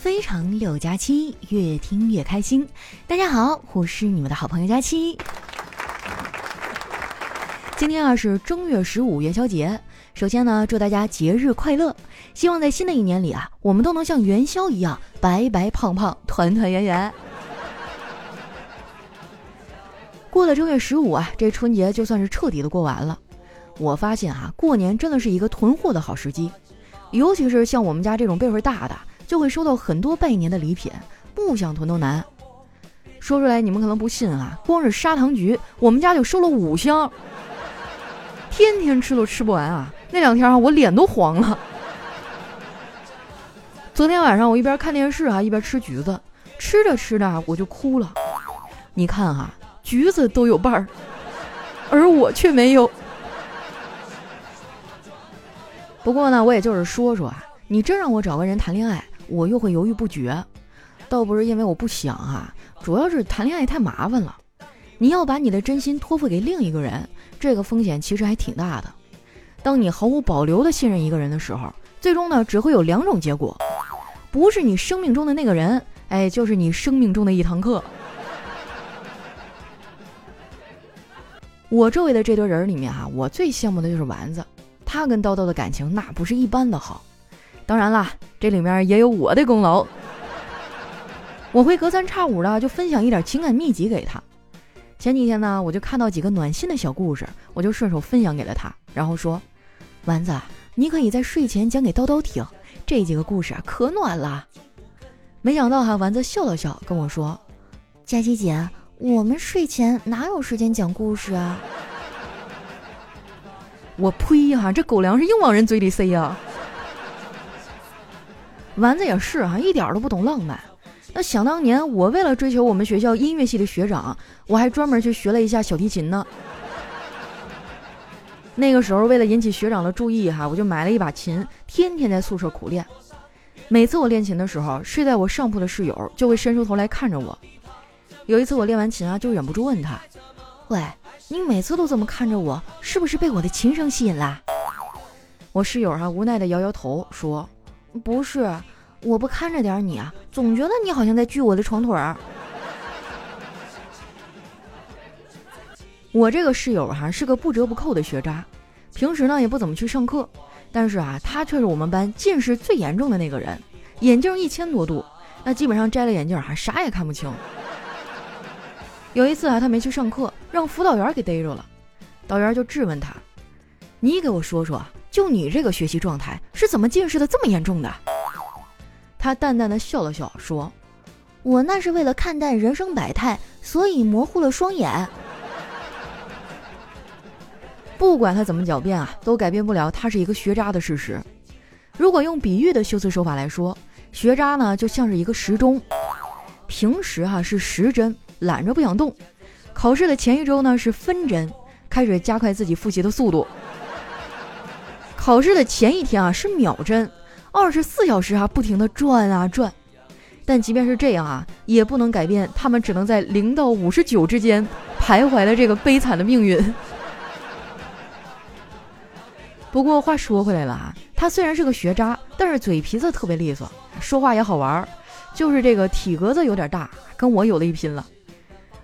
非常六加七，越听越开心。大家好，我是你们的好朋友佳期。今天是正月15元宵节，首先呢，祝大家节日快乐。希望在新的一年里啊，我们都能像元宵一样白白胖胖，团团圆圆。过了正月15啊，这春节就算是彻底的过完了。我发现啊，过年真的是一个囤货的好时机，尤其是像我们家这种辈分大的，就会收到很多拜年的礼品，不想囤都难。说出来你们可能不信啊，光是砂糖橘我们家就收了5箱，天天吃都吃不完啊，那两天啊我脸都黄了。昨天晚上我一边看电视啊一边吃橘子，吃着吃着我就哭了。你看啊，橘子都有伴儿，而我却没有。不过呢，我也就是说说啊，你真让我找个人谈恋爱，我又会犹豫不决。倒不是因为我不想啊，主要是谈恋爱太麻烦了。你要把你的真心托付给另一个人，这个风险其实还挺大的。当你毫无保留的信任一个人的时候，最终呢只会有2种结果，不是你生命中的那个人，就是你生命中的一堂课。我周围的这堆人里面啊，我最羡慕的就是丸子，他跟叨叨的感情那不是一般的好。当然啦，这里面也有我的功劳，我会隔三差五的就分享一点情感秘籍给他。前几天呢，我就看到几个暖心的小故事，我就顺手分享给了他，然后说：“丸子，你可以在睡前讲给叨叨听，这几个故事可暖了。”没想到哈，丸子笑了笑跟我说：“佳琪姐，我们睡前哪有时间讲故事啊？”我呸呀，这狗粮是硬往人嘴里塞呀。丸子也是啊，一点都不懂浪漫。那想当年，我为了追求我们学校音乐系的学长，我还专门去学了一下小提琴呢。那个时候为了引起学长的注意我就买了一把琴，天天在宿舍苦练。每次我练琴的时候，睡在我上铺的室友就会伸出头来看着我。有一次我练完琴就忍不住问他：“喂，你每次都这么看着我，是不是被我的琴声吸引啦？”我室友无奈的摇摇头说：“不是，我不看着点你啊，总觉得你好像在锯我的床腿儿。”我这个室友是个不折不扣的学渣，平时呢也不怎么去上课，但是他却是我们班近视最严重的那个人，眼镜1000多度，那基本上摘了眼镜啥也看不清。有一次他没去上课，让辅导员给逮着了，导员就质问他：“你给我说说，就你这个学习状态是怎么近视的这么严重的？”他淡淡的笑了笑说：“我那是为了看淡人生百态，所以模糊了双眼。”不管他怎么狡辩都改变不了他是一个学渣的事实。如果用比喻的修辞手法来说，学渣呢就像是一个时钟，平时是10针，懒着不想动，考试的前1周呢是分针，开始加快自己复习的速度。考试的前1天是秒针，24小时不停地转啊转。但即便是这样也不能改变他们只能在0到59之间徘徊了这个悲惨的命运。不过话说回来了他虽然是个学渣，但是嘴皮子特别利索，说话也好玩，就是这个体格子有点大，跟我有的一拼了。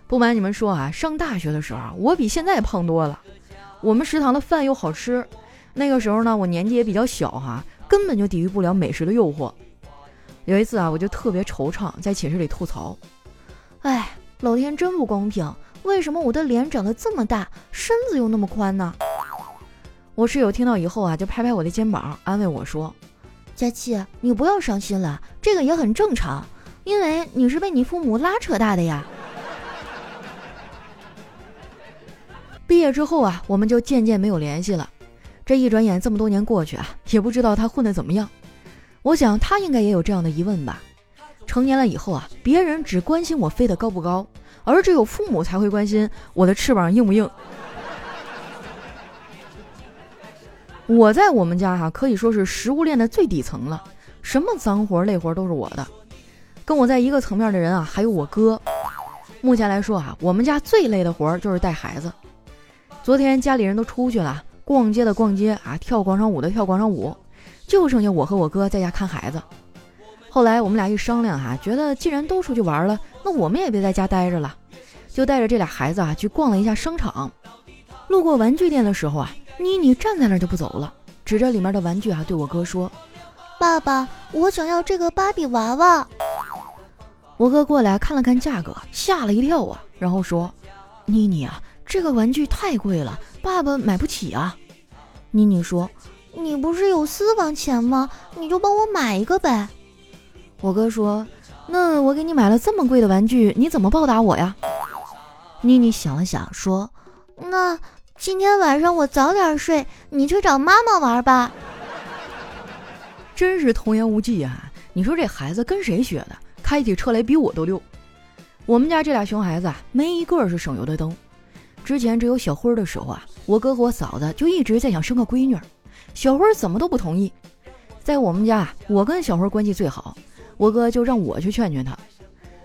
不瞒你们说上大学的时候我比现在胖多了。我们食堂的饭又好吃，那个时候呢我年纪也比较小根本就抵御不了美食的诱惑。有一次我就特别惆怅，在寝室里吐槽：“哎，老天真不公平，为什么我的脸长得这么大，身子又那么宽呢？”我室友听到以后就拍拍我的肩膀安慰我说：“佳琪，你不要伤心了，这个也很正常，因为你是被你父母拉扯大的呀。”毕业之后我们就渐渐没有联系了。这一转眼这么多年过去也不知道他混得怎么样。我想他应该也有这样的疑问吧。成年了以后别人只关心我飞得高不高，而只有父母才会关心我的翅膀硬不硬。我在我们家可以说是食物链的最底层了，什么脏活累活都是我的。跟我在一个层面的人还有我哥。目前来说我们家最累的活就是带孩子。昨天家里人都出去了，逛街的逛街跳广场舞的跳广场舞，就剩下我和我哥在家看孩子。后来我们俩一商量觉得既然都出去玩了，那我们也别在家待着了，就带着这俩孩子去逛了一下商场。路过玩具店的时候妮妮站在那儿就不走了，指着里面的玩具对我哥说：“爸爸，我想要这个芭比娃娃。”我哥过来看了看价格，吓了一跳然后说：“妮妮这个玩具太贵了，爸爸买不起啊。”妮妮说：“你不是有私房钱吗？你就帮我买一个呗。”我哥说：“那我给你买了这么贵的玩具，你怎么报答我呀？”妮妮想了想说：“那今天晚上我早点睡，你去找妈妈玩吧。”真是童言无忌你说这孩子跟谁学的，开起车来比我都溜。我们家这俩熊孩子没一个是省油的灯。之前只有小辉的时候我哥和我嫂子就一直在想生个闺女，小辉怎么都不同意。在我们家我跟小辉关系最好，我哥就让我去劝劝他。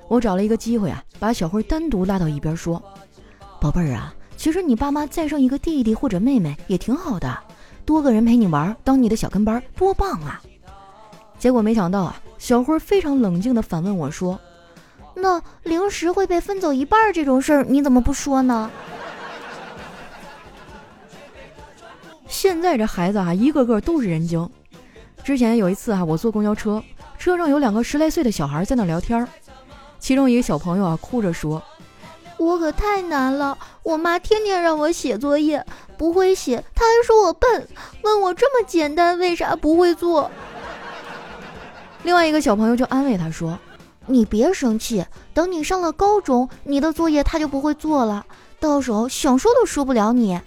我找了一个机会把小辉单独拉到一边说：“宝贝儿其实你爸妈再生一个弟弟或者妹妹也挺好的，多个人陪你玩，当你的小跟班多棒啊！”结果没想到小辉非常冷静地反问我说：“那零食会被分走一半这种事儿，你怎么不说呢？”现在这孩子一个个都是人精。之前有一次我坐公交车，车上有两个10来岁的小孩在那聊天，其中一个小朋友哭着说：“我可太难了，我妈天天让我写作业，不会写，她还说我笨，问我这么简单为啥不会做。”另外一个小朋友就安慰她说：“你别生气，等你上了高中，你的作业她就不会做了，到时候想说都说不了你。”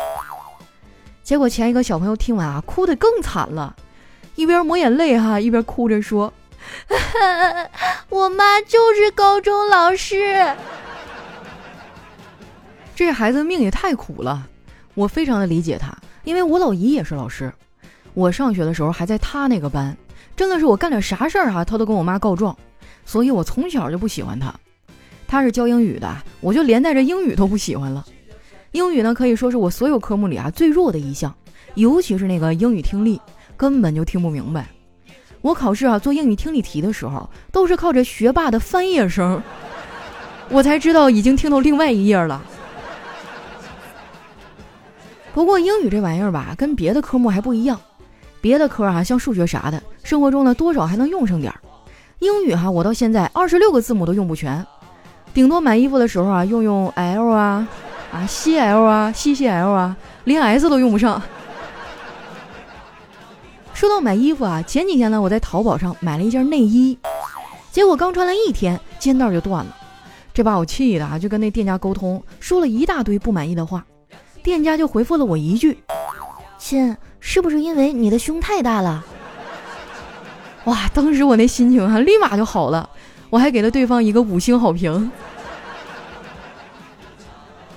结果前一个小朋友听完哭得更惨了，一边抹眼泪一边哭着说：“我妈就是高中老师。”这孩子命也太苦了，我非常的理解他，因为我老姨也是老师，我上学的时候还在他那个班，真的是我干点啥事儿他都跟我妈告状，所以我从小就不喜欢他。他是教英语的，我就连带着英语都不喜欢了。英语呢可以说是我所有科目里最弱的一项，尤其是那个英语听力，根本就听不明白。我考试做英语听力题的时候，都是靠着学霸的翻页声，我才知道已经听到另外一页了。不过英语这玩意儿跟别的科目还不一样，别的科像数学啥的，生活中呢多少还能用上点儿。英语我到现在26个字母都用不全，顶多买衣服的时候用用 L CL CCL 连 S 都用不上。说到买衣服前几天呢我在淘宝上买了一件内衣，结果刚穿了一天肩带就断了，这把我气的就跟那店家沟通，说了一大堆不满意的话。店家就回复了我一句：“亲，是不是因为你的胸太大了？”哇，当时我那心情立马就好了，我还给了对方一个5星好评。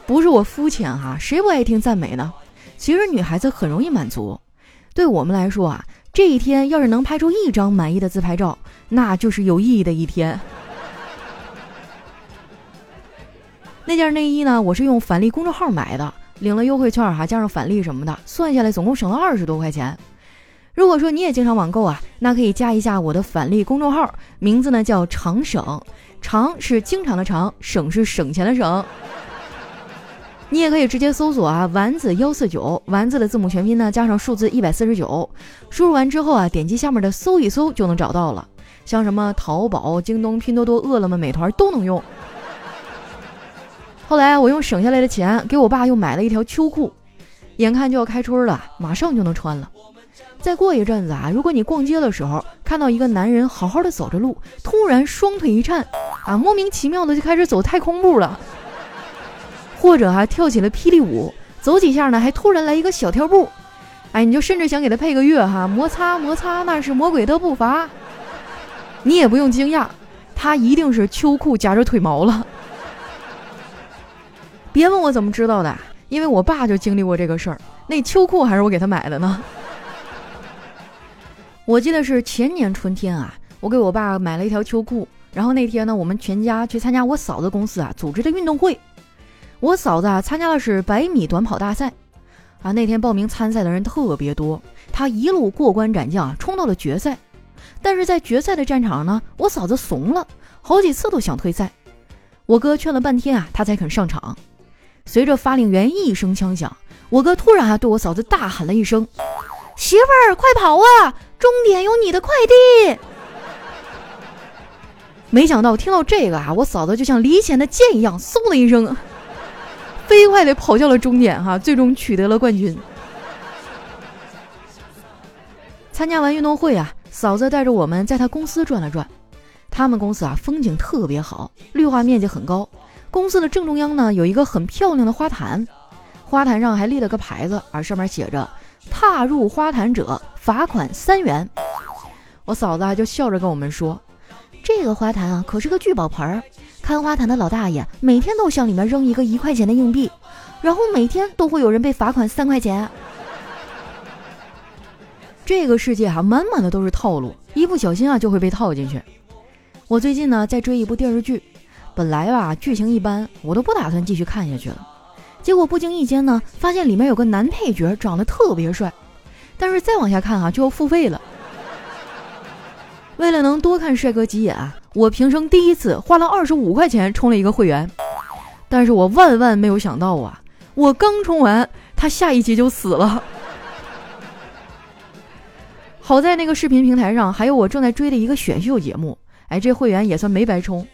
不是我肤浅谁不爱听赞美呢？其实女孩子很容易满足，对我们来说这一天要是能拍出1张满意的自拍照，那就是有意义的一天。那件内衣呢，我是用返利公众号买的，领了优惠券加上返利什么的，算下来总共省了20多块钱。如果说你也经常网购那可以加一下我的返利公众号，名字呢叫长省，长是经常的长，省是省钱的省。你也可以直接搜索丸子149，丸子的字母全拼呢加上数字149，输入完之后点击下面的搜一搜就能找到了，像什么淘宝、京东、拼多多、饿了么、美团都能用。后来我用省下来的钱给我爸又买了一条秋裤，眼看就要开春了，马上就能穿了。再过一阵子如果你逛街的时候看到一个男人好好的走着路，突然双腿一颤莫名其妙的就开始走太空步了，或者跳起了霹雳舞，走几下呢还突然来一个小跳步，你就甚至想给他配个乐摩擦摩擦那是魔鬼的步伐。你也不用惊讶，他一定是秋裤夹着腿毛了。别问我怎么知道的，因为我爸就经历过这个事儿，那秋裤还是我给他买的呢。我记得是前年春天我给我爸买了一条秋裤，然后那天呢我们全家去参加我嫂子公司组织的运动会。我嫂子参加的是100米短跑大赛那天报名参赛的人特别多，她一路过关斩将冲到了决赛。但是在决赛的战场呢，我嫂子怂了，好几次都想退赛，我哥劝了半天啊，他才肯上场。随着发令员一声枪响，我哥突然对我嫂子大喊了一声：媳妇儿快跑啊，终点有你的快递。没想到听到这个我嫂子就像离弦的箭一样，嗖的一声飞快地跑向了终点最终取得了冠军。参加完运动会嫂子带着我们在她公司转了转。他们公司风景特别好，绿化面积很高，公司的正中央呢有一个很漂亮的花坛，花坛上还立了个牌子，而上面写着踏入花坛者罚款3元。我嫂子就笑着跟我们说，这个花坛可是个聚宝盆，看花坛的老大爷每天都向里面扔一个1块钱的硬币，然后每天都会有人被罚款3块钱。这个世界满满的都是套路，一不小心就会被套进去。我最近呢在追一部电视剧，本来剧情一般，我都不打算继续看下去了。结果不经意间呢发现里面有个男配角长得特别帅，但是再往下看就要付费了。为了能多看帅哥几眼我平生第一次花了25块钱充了一个会员，但是我万万没有想到我刚充完他下一集就死了。好在那个视频平台上还有我正在追的一个选秀节目，这会员也算没白充。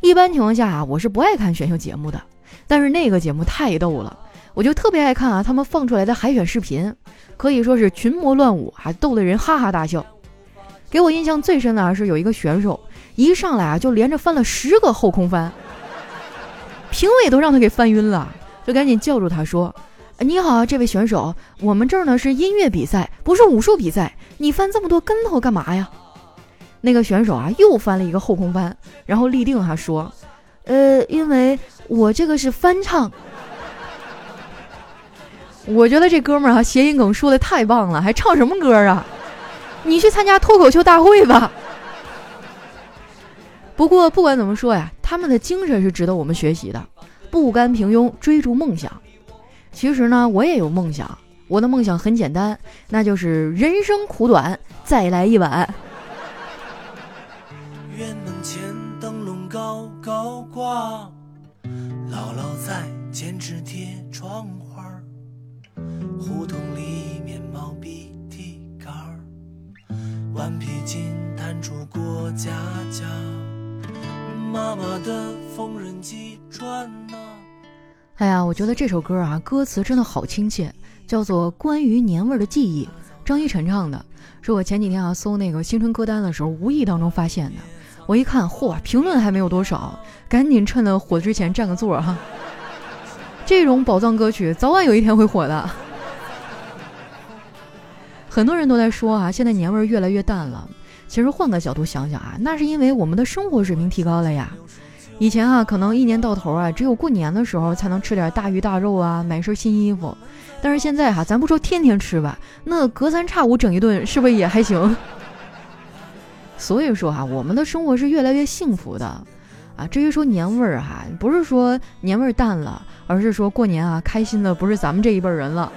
一般情况下我是不爱看选秀节目的，但是那个节目太逗了，我就特别爱看他们放出来的海选视频，可以说是群魔乱舞，还逗得人哈哈大笑。给我印象最深的是有一个选手一上来就连着翻了10个后空翻，评委都让他给翻晕了，就赶紧叫住他说，你好这位选手，我们这儿呢是音乐比赛，不是武术比赛，你翻这么多跟头干嘛呀？那个选手又翻了一个后空翻，然后立定说，因为我这个是翻唱。我觉得这哥们儿谐音梗说的太棒了，还唱什么歌你去参加脱口秀大会吧。不过不管怎么说他们的精神是值得我们学习的，不甘平庸，追逐梦想。其实呢我也有梦想，我的梦想很简单，那就是人生苦短，再来一碗。院门前灯笼高高挂，姥姥在剪纸贴窗花，胡同里面毛笔提杆，顽皮筋弹出过家家，妈妈的缝纫机转我觉得这首歌歌词真的好亲切，叫做《关于年味的记忆》，张一晨唱的，是我前几天搜那个新春歌单的时候无意当中发现的。我一看，评论还没有多少，赶紧趁了火之前占个座这种宝藏歌曲早晚有一天会火的。很多人都在说现在年味越来越淡了，其实换个角度想想那是因为我们的生活水平提高了呀。以前可能一年到头只有过年的时候才能吃点大鱼大肉买身新衣服，但是现在咱不说天天吃吧，那隔三差五整一顿是不是也还行？所以说我们的生活是越来越幸福的至于说年味儿不是说年味儿淡了，而是说过年开心的不是咱们这一辈人了。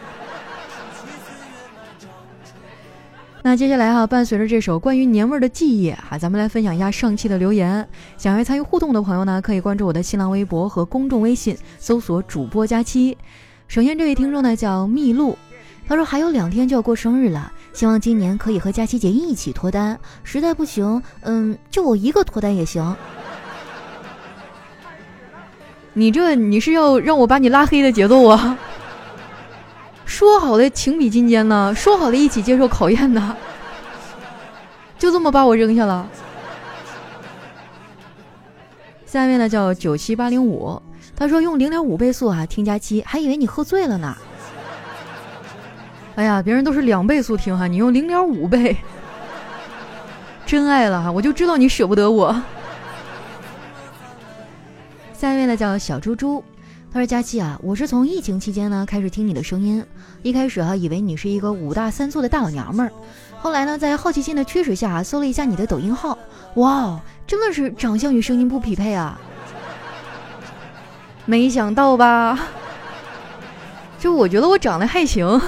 那接下来伴随着这首《关于年味的记忆》咱们来分享一下上期的留言。想要参与互动的朋友呢，可以关注我的新浪微博和公众微信，搜索主播佳期。首先这位听众呢叫蜜露，他说还有2天就要过生日了，希望今年可以和佳期姐一起脱单，实在不行就我一个脱单也行。你是要让我把你拉黑的节奏啊？说好的情比金坚呢，说好的一起接受考验呢，就这么把我扔下了。下面呢叫97805，他说用0.5倍速听佳期，还以为你喝醉了呢。哎呀，别人都是2倍速听你用0.5倍，真爱了我就知道你舍不得我。下面呢叫小猪猪，他说佳期我是从疫情期间呢开始听你的声音，一开始以为你是一个5大3粗的大老娘们儿，后来呢在好奇心的驱使下搜了一下你的抖音号，哇，真的是长相与声音不匹配没想到吧，就我觉得我长得还行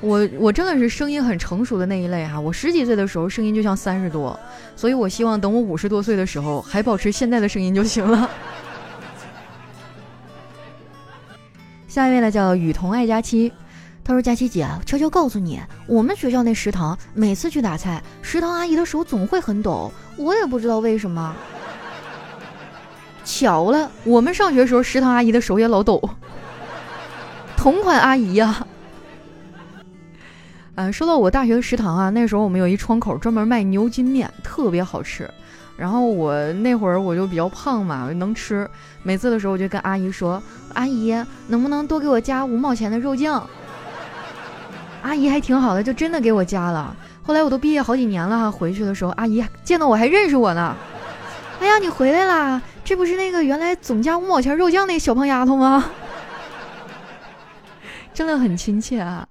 我真的是声音很成熟的那一类哈，我10几岁的时候声音就像30多，所以我希望等我50多岁的时候还保持现在的声音就行了。下一位呢叫雨桐爱佳期，他说：“佳期姐，悄悄告诉你，我们学校那食堂每次去打菜，食堂阿姨的手总会很抖，我也不知道为什么。巧了，我们上学的时候食堂阿姨的手也老抖，同款阿姨呀。”说到我大学的食堂啊，那时候我们有一窗口专门卖牛筋面，特别好吃。然后我那会儿我就比较胖嘛，能吃。每次的时候我就跟阿姨说：“阿姨，能不能多给我加5毛钱的肉酱？”阿姨还挺好的，就真的给我加了。后来我都毕业好几年了，回去的时候阿姨见到我还认识我呢。哎呀，你回来啦！这不是那个原来总加5毛钱肉酱那小胖丫头吗？真的很亲切啊。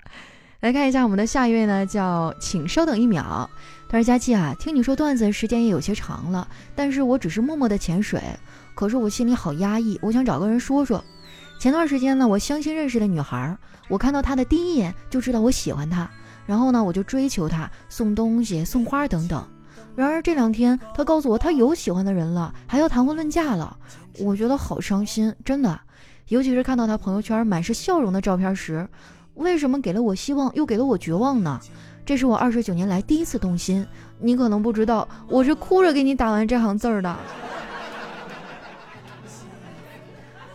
来看一下我们的下一位呢，叫请稍等一秒。他说：“佳期啊，听你说段子时间也有些长了，但是我只是默默的潜水，可是我心里好压抑，我想找个人说说。前段时间呢，我相亲认识的女孩，我看到她的第一眼就知道我喜欢她，然后呢我就追求她，送东西送花等等。然而这2天她告诉我她有喜欢的人了，还要谈婚论嫁了，我觉得好伤心，真的。尤其是看到她朋友圈满是笑容的照片时，为什么给了我希望又给了我绝望呢？这是我29年来第一次动心，你可能不知道，我是哭着给你打完这行字儿的。”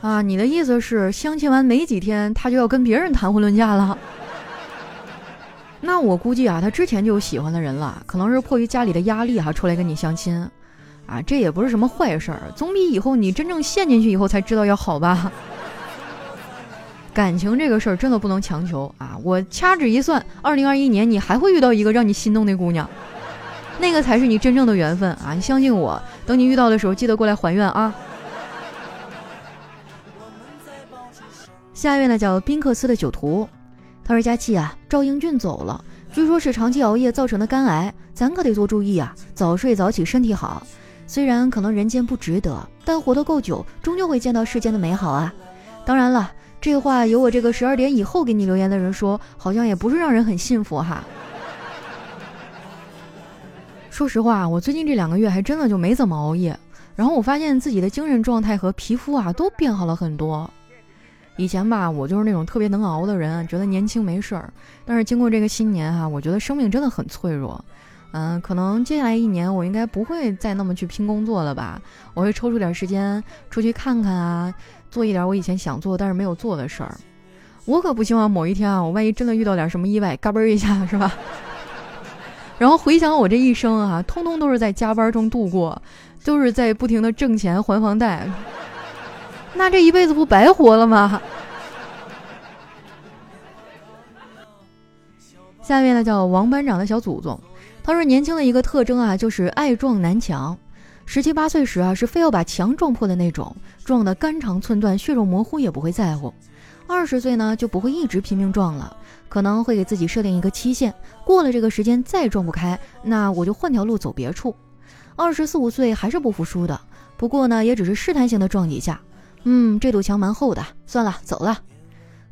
啊，你的意思是相亲完没几天他就要跟别人谈婚论嫁了？那我估计啊，他之前就有喜欢的人了，可能是迫于家里的压力出来跟你相亲啊，这也不是什么坏事儿，总比以后你真正陷进去以后才知道要好吧。感情这个事儿真的不能强求啊！我掐指一算，2021年你还会遇到一个让你心动的姑娘，那个才是你真正的缘分啊！你相信我，等你遇到的时候记得过来还愿啊！下一位呢叫宾克斯的酒徒，他说：“佳期啊，赵英俊走了，据说是长期熬夜造成的肝癌，咱可得多注意啊！早睡早起，身体好。虽然可能人间不值得，但活得够久，终究会见到世间的美好啊！当然了。”这话由我这个12点以后给你留言的人说，好像也不是让人很信服哈。说实话，我最近这2个月还真的就没怎么熬夜，然后我发现自己的精神状态和皮肤都变好了很多。以前吧，我就是那种特别能熬的人，觉得年轻没事儿。但是经过这个新年我觉得生命真的很脆弱。可能接下来1年我应该不会再那么去拼工作了吧，我会抽出点时间出去看看啊，做一点我以前想做但是没有做的事儿。我可不希望某一天我万一真的遇到点什么意外，嘎嘣一下是吧？然后回想我这一生通通都是在加班中度过，就是在不停的挣钱还房贷，那这一辈子不白活了吗？下面呢叫王班长的小祖宗，他说：“年轻的一个特征就是爱撞南墙。17、18岁时是非要把墙撞破的那种，撞得肝肠寸断、血肉模糊也不会在乎。20岁呢就不会一直拼命撞了，可能会给自己设定一个期限，过了这个时间再撞不开，那我就换条路走别处。24、25岁还是不服输的，不过呢也只是试探性的撞几下，这堵墙蛮厚的，算了，走了。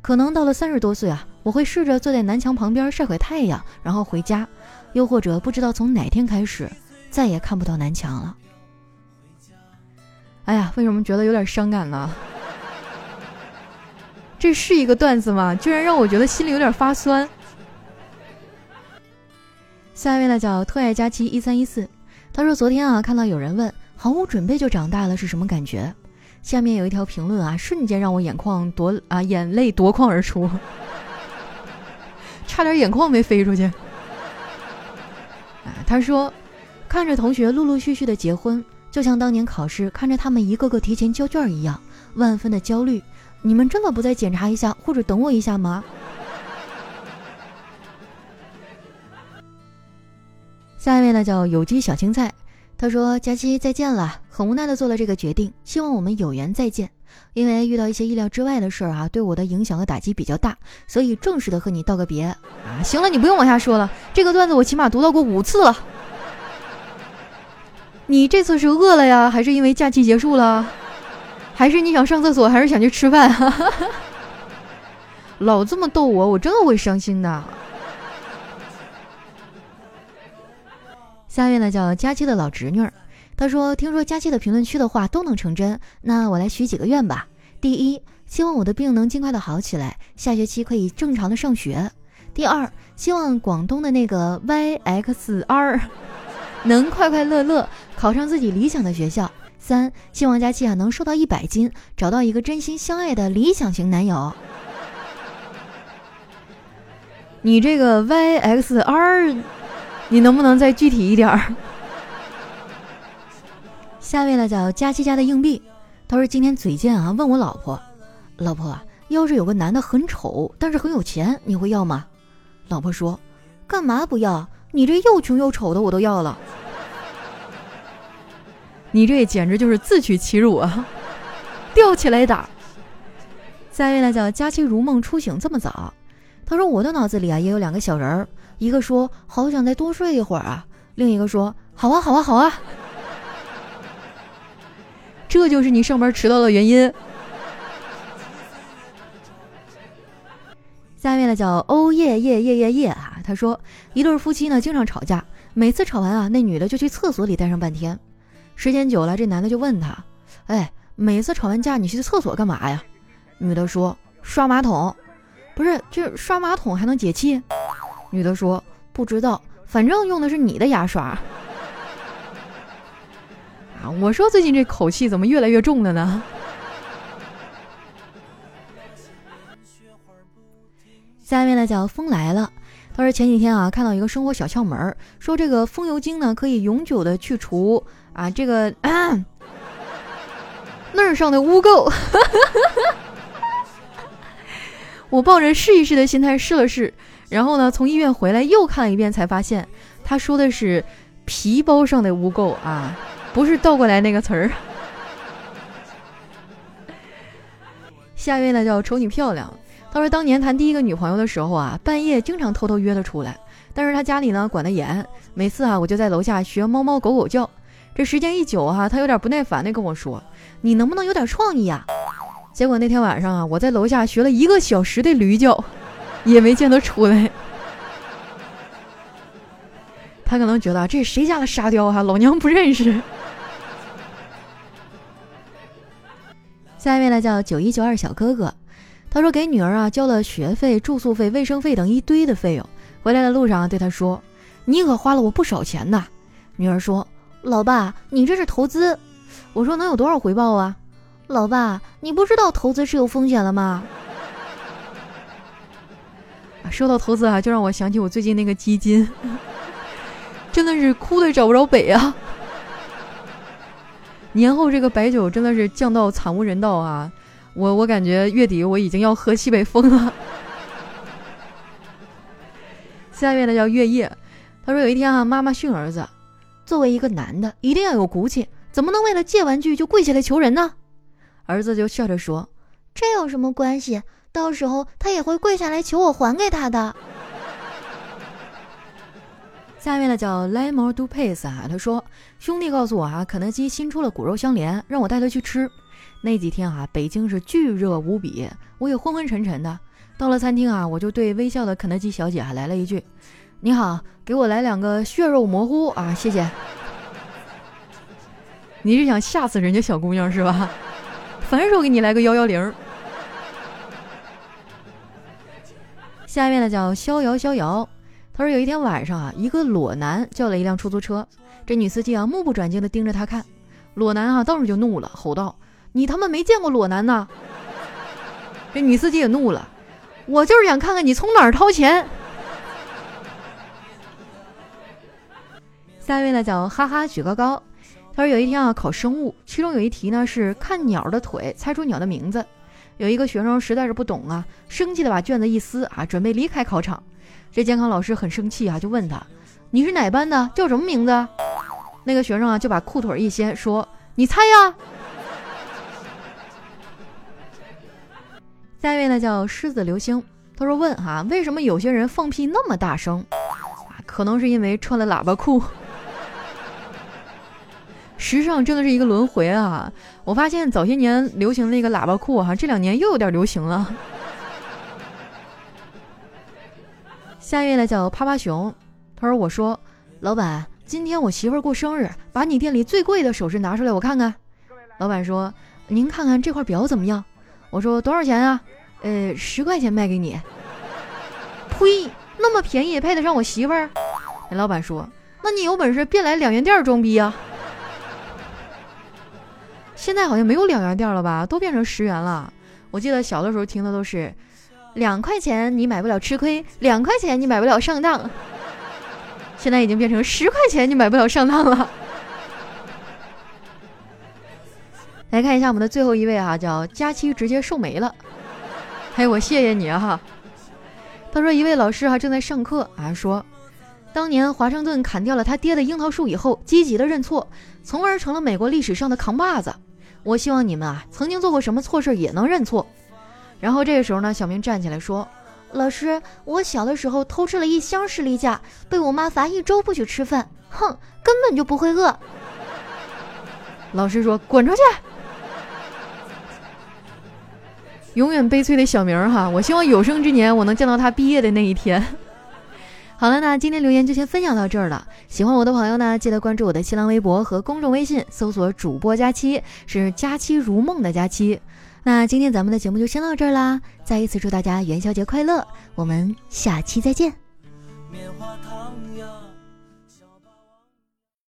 可能到了30多岁我会试着坐在南墙旁边晒会太阳，然后回家。又或者不知道从哪天开始再也看不到南墙了。”哎呀，为什么觉得有点伤感呢？这是一个段子吗？居然让我觉得心里有点发酸。下一位呢叫特爱佳期1314，他说：“昨天看到有人问毫无准备就长大了是什么感觉，下面有一条评论瞬间让我眼泪夺眶而出，差点眼眶没飞出去。”他说：“看着同学陆陆续续的结婚，就像当年考试看着他们一个个提前交卷一样，万分的焦虑。你们真的不再检查一下或者等我一下吗？”下一位呢叫有机小青菜，他说：“佳期再见了，很无奈的做了这个决定，希望我们有缘再见。因为遇到一些意料之外的事儿对我的影响和打击比较大，所以正式的和你道个别。”行了，你不用往下说了，这个段子我起码读到过5次了。你这次是饿了呀，还是因为假期结束了，还是你想上厕所，还是想去吃饭？老这么逗我真的会伤心的。下一位呢叫佳期的老侄女儿，她说听说佳期的评论区的话都能成真，那我来许几个愿吧。第一，希望我的病能尽快的好起来，下学期可以正常的上学。第二，希望广东的那个 YXR 能快快乐乐考上自己理想的学校。三，希望佳期啊能瘦到100斤，找到一个真心相爱的理想型男友。你这个 YXR 你能不能再具体一点儿？下位了叫佳期家的硬币，他说今天嘴贱啊问我老婆，老婆啊，要是有个男的很丑但是很有钱你会要吗？老婆说干嘛不要，你这又穷又丑的我都要了。你这简直就是自取其辱啊，吊起来打。下一位呢叫佳期如梦初醒这么早，他说我的脑子里啊也有2个小人儿，一个说好想再多睡一会儿啊，另一个说好啊好啊好啊。这就是你上班迟到的原因。下面呢叫欧耶耶耶耶耶啊，他说一对夫妻呢经常吵架，每次吵完啊那女的就去厕所里待上半天，时间久了这男的就问他，哎，每次吵完架你去厕所干嘛呀？女的说刷马桶。不是，这刷马桶还能解气？女的说不知道，反正用的是你的牙刷啊。我说最近这口气怎么越来越重了呢？下面呢叫风来了，他说前几天啊看到一个生活小窍门，说这个风油精呢可以永久的去除啊这个那儿上的污垢。我抱着试一试的心态试了试，然后呢从医院回来又看了一遍，才发现他说的是皮包上的污垢啊，不是倒过来那个词儿。下面呢叫丑你漂亮，他说当年谈第一个女朋友的时候啊，半夜经常偷偷约她出来，但是他家里呢管得严，每次啊我就在楼下学猫猫狗狗叫。这时间一久啊，他有点不耐烦的跟我说，你能不能有点创意啊？结果那天晚上啊，我在楼下学了1个小时的驴叫，也没见他出来。他可能觉得这谁家的沙雕啊，老娘不认识。下一位呢叫9192小哥哥，他说给女儿啊交了学费、住宿费、卫生费等一堆的费用，回来的路上对他说，你可花了我不少钱呐。女儿说，老爸你这是投资。我说能有多少回报啊？老爸你不知道投资是有风险了吗？说到投资啊，就让我想起我最近那个基金，真的是哭得找不着北啊。年后这个白酒真的是降到惨无人道啊，我感觉月底我已经要喝西北风了。下面呢叫月夜，他说有一天啊，妈妈训儿子，作为一个男的一定要有骨气，怎么能为了借玩具就跪下来求人呢？儿子就笑着说，这有什么关系，到时候他也会跪下来求我还给他的。下面呢叫 Lemor Du Pace 啊，他说兄弟告诉我啊，肯德基新出了骨肉相连，让我带他去吃。那几天啊，北京是巨热无比，我也昏昏沉沉的。到了餐厅啊，我就对微笑的肯德基小姐来了一句，你好，给我来2个血肉模糊啊，谢谢。你是想吓死人家小姑娘是吧？反手给你来个110。下面呢叫逍遥逍遥，他说有一天晚上啊，一个裸男叫了一辆出租车，这女司机啊目不转睛的盯着他看，裸男啊当时就怒了，吼道，你他妈没见过裸男呐！这女司机也怒了，我就是想看看你从哪儿掏钱。下一位呢叫哈哈举高高，他说有一天啊考生物，其中有一题呢是看鸟的腿猜出鸟的名字，有一个学生实在是不懂啊，生气的把卷子一撕啊，准备离开考场。这监考老师很生气啊，就问他，你是哪班的，叫什么名字？那个学生啊就把裤腿一掀说，你猜呀。下一位呢叫狮子流星，他说问啊，为什么有些人放屁那么大声啊？可能是因为穿了喇叭裤。时尚真的是一个轮回啊！我发现早些年流行的那个喇叭裤啊，这2年又有点流行了。下一位呢叫啪啪熊，他说我说老板，今天我媳妇儿过生日，把你店里最贵的首饰拿出来我看看。老板说，您看看这块表怎么样？我说多少钱啊？10块钱卖给你。呸，那么便宜也配得上我媳妇儿？老板说，那你有本事别来两元店装逼啊。现在好像没有两元店了吧，都变成10元了。我记得小的时候听的都是2块钱你买不了吃亏，2块钱你买不了上当。现在已经变成10块钱你买不了上当了。来看一下我们的最后一位啊，叫佳期直接瘦没了。哎，我谢谢你啊。他说一位老师啊正在上课啊，说当年华盛顿砍掉了他爹的樱桃树以后，积极的认错，从而成了美国历史上的扛把子。我希望你们啊，曾经做过什么错事也能认错。然后这个时候呢，小明站起来说，老师，我小的时候偷吃了1箱士力架，被我妈罚1周不许吃饭，哼，根本就不会饿。老师说，滚出去。永远悲催的小明哈，我希望有生之年我能见到他毕业的那一天。好了，那今天留言就先分享到这儿了。喜欢我的朋友呢，记得关注我的新浪微博和公众微信，搜索主播佳期，是佳期如梦的佳期。那今天咱们的节目就先到这儿啦，再一次祝大家元宵节快乐，我们下期再见。棉花糖